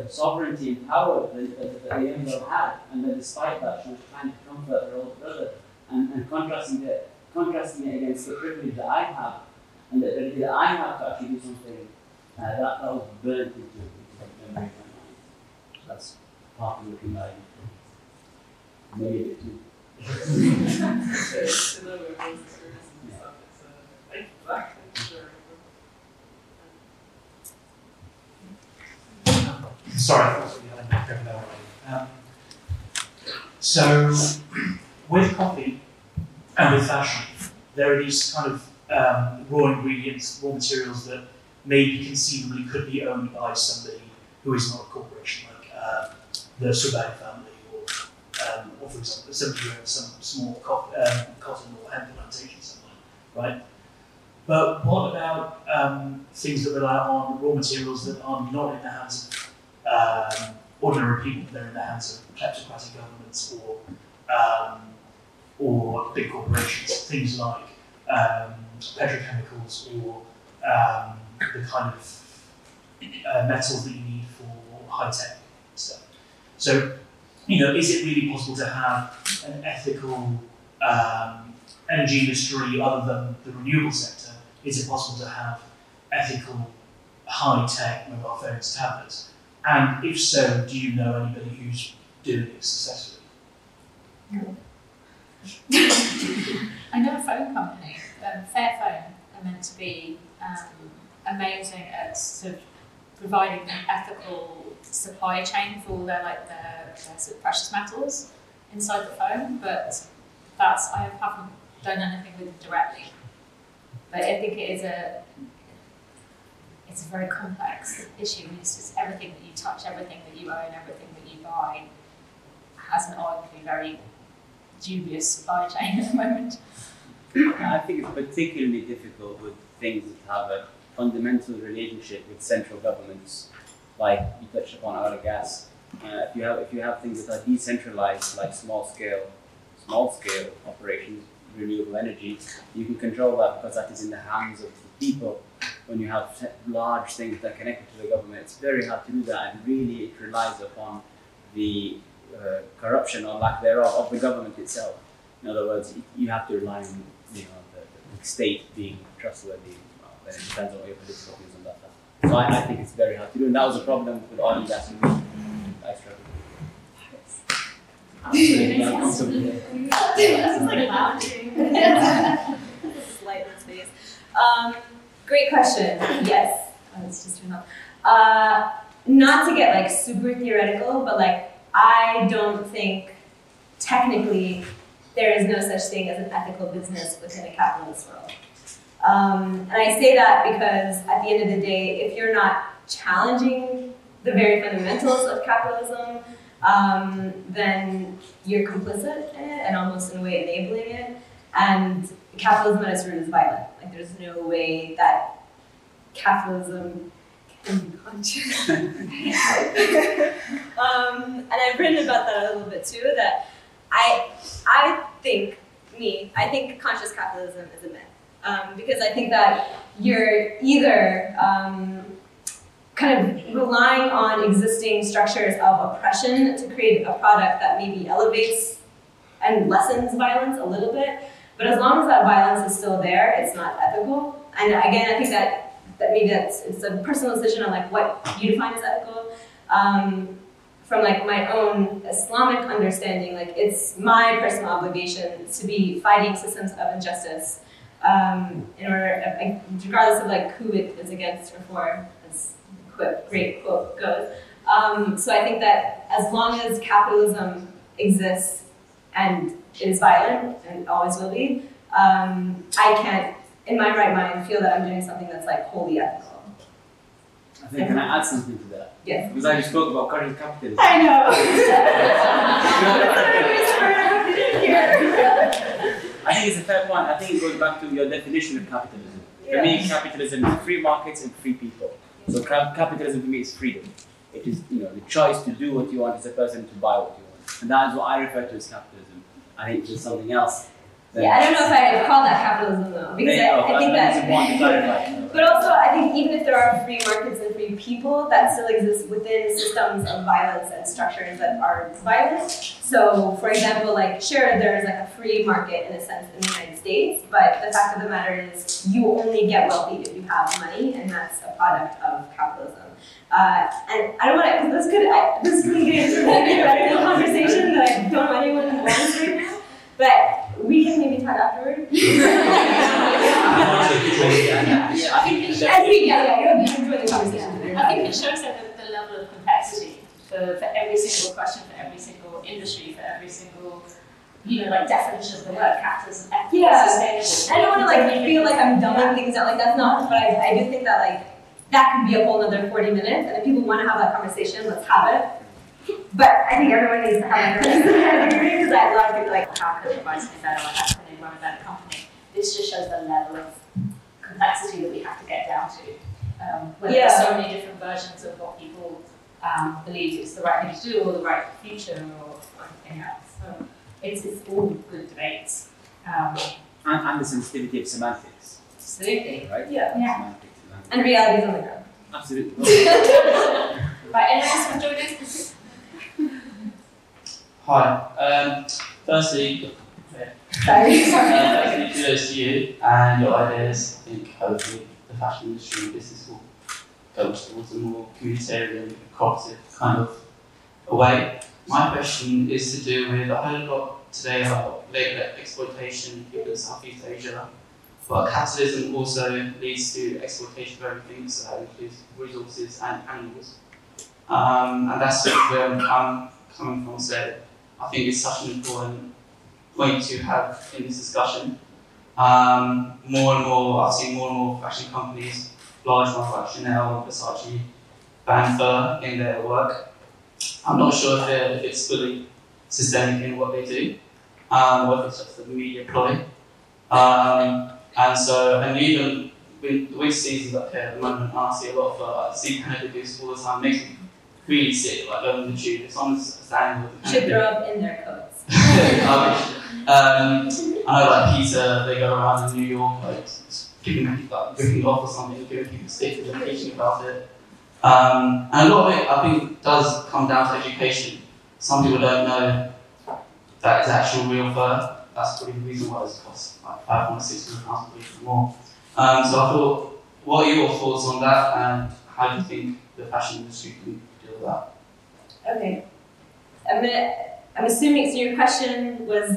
sovereignty and power that, that, that the young girl had, and then despite that, she was trying to comfort her older brother, and, and contrasting, it, contrasting it against the privilege that I have, and the ability that I have to actually do something, uh, that, that was burnt into my mind. That's part of looking like maybe a bit too. It's a little bit of those experiences and stuff. It's a thank you for that. Sorry, I'm going that way. Um, so, with coffee and with fashion, there are these kind of um, raw ingredients, raw materials that maybe conceivably could be owned by somebody who is not a corporation, like uh, the Subang family. Um, or for example, somebody who owns some small co um, cotton or hemp plantation somewhere, right? But what about um, things that rely on raw materials that are not in the hands of um, ordinary people, but they're in the hands of kleptocratic governments or um, or big corporations? Things like um, petrochemicals or um, the kind of uh, metals that you need for high-tech stuff. So, you know, is it really possible to have an ethical um, energy industry other than the renewable sector? Is it possible to have ethical high-tech mobile phones, tablets? And if so, do you know anybody who's doing it successfully? No. I know a phone company, um, Fairphone, are meant to be um, amazing at sort of providing an ethical supply chain for all their like their, their sort of precious metals inside the foam, but that's I haven't done anything with it directly. But I think it is a it's a very complex issue. It's just everything that you touch, everything that you own, everything that you buy has an arguably very dubious supply chain at the moment. I think it's particularly difficult with things that have a fundamental relationship with central governments, like you touched upon oil and gas. Uh, if you have if you have things that are decentralized, like small scale, small scale operations, renewable energy, you can control that because that is in the hands of the people. When you have large things that are connected to the government, it's very hard to do that, and really it relies upon the uh, corruption or lack thereof of the government itself. In other words, you have to rely on you know, the, the state being trustworthy. It depends on what your political views on that. So I, I think it's very hard to do, and that was a problem with oil and gas. I struggled. Absolutely. Absolutely. This is like lounging. This light in space. Um, great question. Yes. Oh, it's just enough. Uh, not to get like super theoretical, but like I don't think technically there is no such thing as an ethical business within a capitalist world. Um, and I say that because at the end of the day, if you're not challenging the very fundamentals of capitalism, um, then you're complicit in it and almost in a way enabling it. And capitalism at its root is violent. Like there's no way that capitalism can be conscious. um, and I've written about that a little bit too, that I, I think, me, I think conscious capitalism is a myth. Um, because I think that you're either um, kind of relying on existing structures of oppression to create a product that maybe elevates and lessens violence a little bit, but as long as that violence is still there, it's not ethical. And again, I think that, that maybe that's, it's a personal decision on like what you define as ethical. Um, from like my own Islamic understanding, like it's my personal obligation to be fighting systems of injustice. Um, in order, regardless of like who it is against or for, as the great quote goes. Um, so I think that as long as capitalism exists and is violent and always will be, um, I can't, in my right mind, feel that I'm doing something that's like wholly ethical. I think, can I add something to that? Yes. Because I just spoke about current capitalism. I know. That's I think it's a fair point. I think it goes back to your definition of capitalism. Yeah. For me, capitalism is free markets and free people. So capitalism for me is freedom. It is you know the choice to do what you want as a person to buy what you want, and that is what I refer to as capitalism. I think it's just something else. Then yeah, I don't know if I call that capitalism though, because I, I think that's important to clarify. But also, I think even if there are free markets and free people, that still exists within systems of violence and structures that are violent. So, for example, like sure, there is like a free market in a sense in the United States, but the fact of the matter is, you only get wealthy if you have money, and that's a product of capitalism. Uh, and I don't want to, because this could I, this could get into a conversation that I don't want anyone to wants right now. But we can maybe talk afterward. I think it shows that the, the level of complexity for, for every single question, for every single industry, for every single you know like definition of the word capitalism. Yeah. Sustainable. I don't want to like feel like I'm dumbing yeah. things out. Like that's not. But I, I do think that like that could be a whole another forty minutes. And if people want to have that conversation, let's have it. But I think everyone needs to have their own degree because I love people like how can I provide something better, like how can I run a better company. This just shows the level of complexity that we have to get down to. Um, when yeah. there's so many different versions of what people um, believe is the right thing to do or the right future or anything else. So it's, it's all good debates. Um, and, and the sensitivity of semantics. Absolutely. Right? Yeah. yeah. Semantics, semantics. And reality is on the ground. Absolutely. Right, anyone else want to join us? Hi, um, firstly, sorry. Uh, kudos to you and your ideas. I think hopefully the fashion industry and business will go towards a more communitarian, cooperative kind of a way. My question is to do with, I heard a lot today about labor exploitation in Southeast Asia, But capitalism also leads to exploitation of everything, so that includes resources and animals. Um, and that's sort of where I'm coming from, so I think it's such an important point to have in this discussion. Um, more and more, I've seen more and more fashion companies, large ones like Chanel, Versace, ban fur in their work. I'm not sure if, if it's fully systemic in what they do, um, or if it's just a media ploy. Um, and so, and even with, with seasons up here at the moment, I see a lot of, uh, I see Canada do this all the time, makes me really sick, like loving the tube, if someone's standing with the Canada. Should rub in their coats. um, I know like Peter, they go around in New York, like, giving people, like, ripping off or something, giving people stickers and teaching about it. Um, and a lot of it, I think, does come down to education. Some people don't know that it's actual real fur. That's probably the reason why it's cost like five hundred, six hundred pounds probably more. Um, so I thought, what are your thoughts on that, and how do you think the fashion industry can deal with that? Okay, I'm gonna, I'm assuming so. Your question was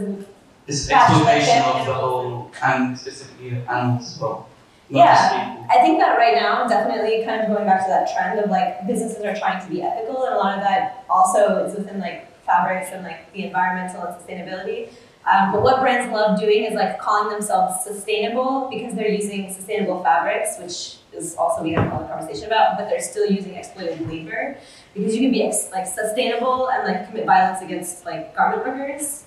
this exploitation of the whole, and specifically the animals as well. Yeah, I think that right now, definitely kind of going back to that trend of like businesses are trying to be ethical, and a lot of that also is within like fabrics and like the environmental and sustainability. Um, but what brands love doing is like calling themselves sustainable because they're using sustainable fabrics, which is also we had a whole conversation about, but they're still using exploited labor, because you can be ex- like sustainable and like commit violence against like garment workers,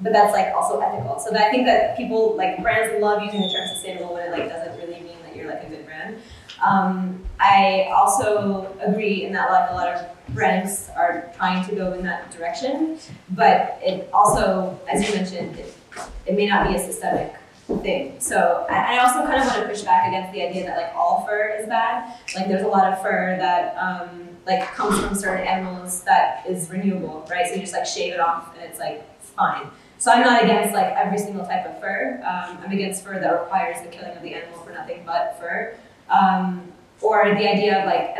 but that's like also ethical. So that, I think that people, like brands love using the term sustainable when it like doesn't really mean that you're like a good brand. Um, I also agree in that like a lot of brands are trying to go in that direction, but it also, as you mentioned, it, it may not be a systemic thing. So I, I also kind of want to push back against the idea that like all fur is bad. Like there's a lot of fur that um, like comes from certain animals that is renewable, right? So you just like shave it off and it's like fine. So I'm not against like every single type of fur. Um, I'm against fur that requires the killing of the animal for nothing but fur. Um, or the idea of like,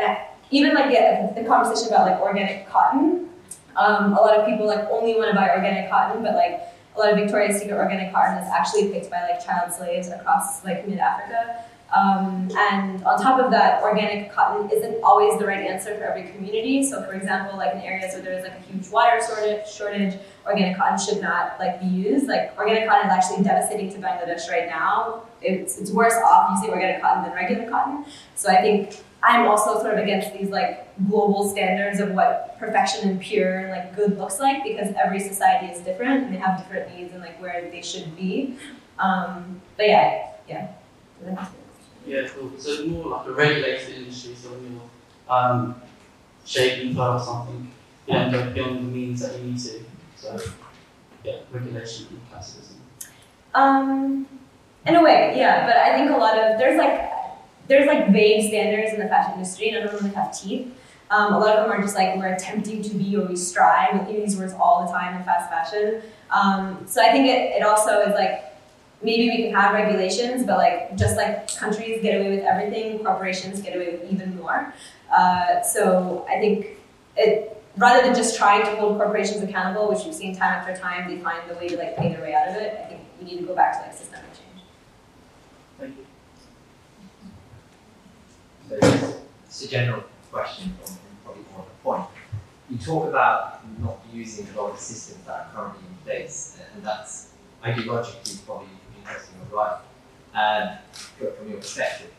even like the, the conversation about like organic cotton. Um, a lot of people like only want to buy organic cotton, but like a lot of Victoria's Secret organic cotton is actually picked by like child slaves across like mid-Africa. Um, and on top of that, organic cotton isn't always the right answer for every community. So for example, like in areas where there is like a huge water shortage, organic cotton should not like be used. Like organic cotton is actually devastating to Bangladesh right now. It's, it's worse off using organic cotton than regular cotton. So I think I'm also sort of against these like global standards of what perfection and pure and like good looks like, because every society is different and they have different needs and like where they should be. Um, but yeah, yeah. Yeah, cool. So it's more like a regulated industry, so when you're um, shaving fur or something, you don't go beyond the means that you need to. So, yeah, regulation and capitalism. Um, in a way, yeah, but I think a lot of, there's like, there's like vague standards in the fashion industry, and I don't really have teeth. Um, a lot of them are just like, we're attempting to be or we strive, we hear these words all the time in fast fashion. Um, so I think it, it also is like, maybe we can have regulations, but like just like countries get away with everything, corporations get away with even more. Uh, so I think it, rather than just trying to hold corporations accountable, which we've seen time after time, they find the way to like pay their way out of it. I think we need to go back to like systemic change. Thank you. So it's a general question, and probably more of a point. You talk about not using a lot of systems that are currently in place, and that's ideologically probably interesting or right, um, from your perspective.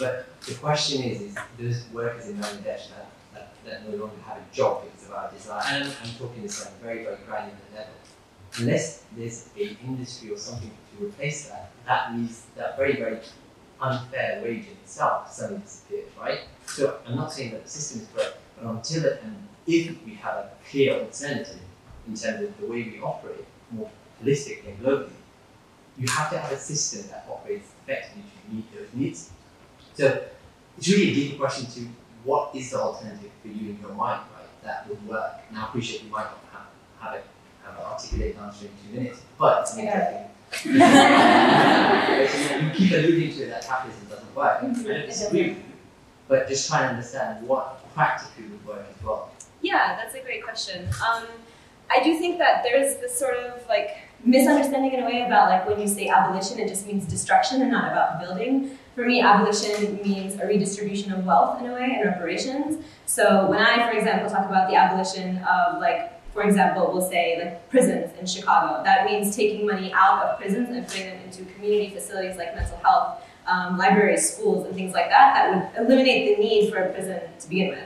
But the question is, is those workers in Bangladesh that, that, that no longer have a job because of our desire, and I'm talking this on a very, very granular level, unless there's an industry or something to replace that, that means that very, very unfair wage in itself suddenly disappears, right? So I'm not saying that the system is correct, but until it, and if we have a clear alternative in terms of the way we operate, more holistically and globally, you have to have a system that operates effectively to meet those needs. So it's really a deeper question to what is the alternative for you in your mind, right, that would work? And I appreciate you might not have, have it have an articulated answer in two minutes, but it's interesting. You keep alluding to it that capitalism doesn't work. Mm-hmm. I don't disagree, but just trying to understand what practically would work as well. Yeah, that's a great question. Um, I do think that there's this sort of like misunderstanding in a way about like when you say abolition, it just means destruction and not about building. For me, abolition means a redistribution of wealth in a way and reparations. So when I, for example, talk about the abolition of like, for example, we'll say like prisons in Chicago, that means taking money out of prisons and putting them into community facilities like mental health, um, libraries, schools, and things like that, that would eliminate the need for a prison to begin with.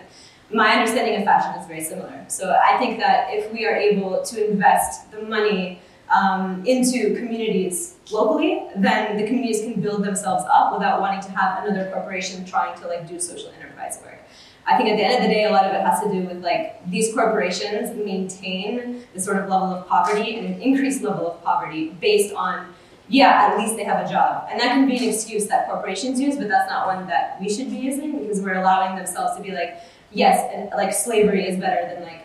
My understanding of fashion is very similar. So I think that if we are able to invest the money um, into communities locally, then the communities can build themselves up without wanting to have another corporation trying to like do social enterprise work. I think at the end of the day, a lot of it has to do with like these corporations maintain the sort of level of poverty and an increased level of poverty based on, yeah, at least they have a job. And that can be an excuse that corporations use, but that's not one that we should be using because we're allowing themselves to be like, yes, and like slavery is better than like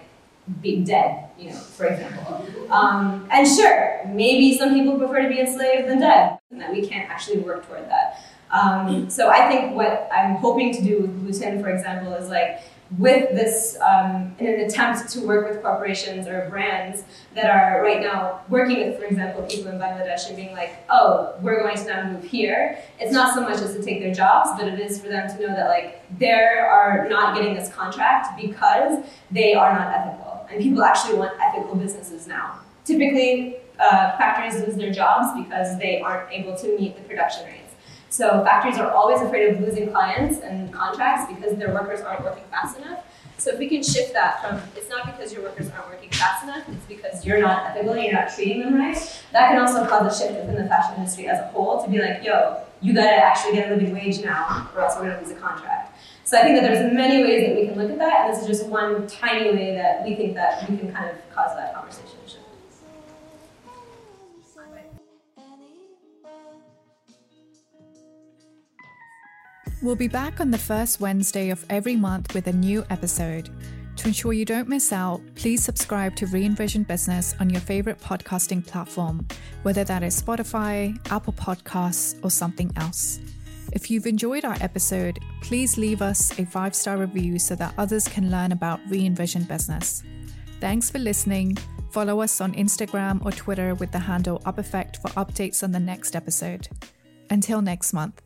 being dead, you know, for example. Um, and sure, maybe some people prefer to be enslaved than dead, and that we can't actually work toward that. Um, so I think what I'm hoping to do with Blue Tin, for example, is like with this, um, in an attempt to work with corporations or brands that are right now working with, for example, people in Bangladesh and being like, oh, we're going to now move here. It's not so much as to take their jobs, but it is for them to know that like they are not getting this contract because they are not ethical. And people actually want ethical businesses now. Typically, uh, factories lose their jobs because they aren't able to meet the production rates. So factories are always afraid of losing clients and contracts because their workers aren't working fast enough. So if we can shift that from, it's not because your workers aren't working fast enough, it's because you're not ethical and you're not treating them right, that can also cause a shift within the fashion industry as a whole to be like, yo, you gotta actually get a living wage now or else we're gonna lose a contract. So I think that there's many ways that we can look at that, and this is just one tiny way that we think that we can kind of cause that conversation. We'll be back on the first Wednesday of every month with a new episode. To ensure you don't miss out, please subscribe to Re-Envision Business on your favorite podcasting platform, whether that is Spotify, Apple Podcasts, or something else. If you've enjoyed our episode, please leave us a five-star review so that others can learn about Re-Envision Business. Thanks for listening. Follow us on Instagram or Twitter with the handle Up Effect for updates on the next episode. Until next month.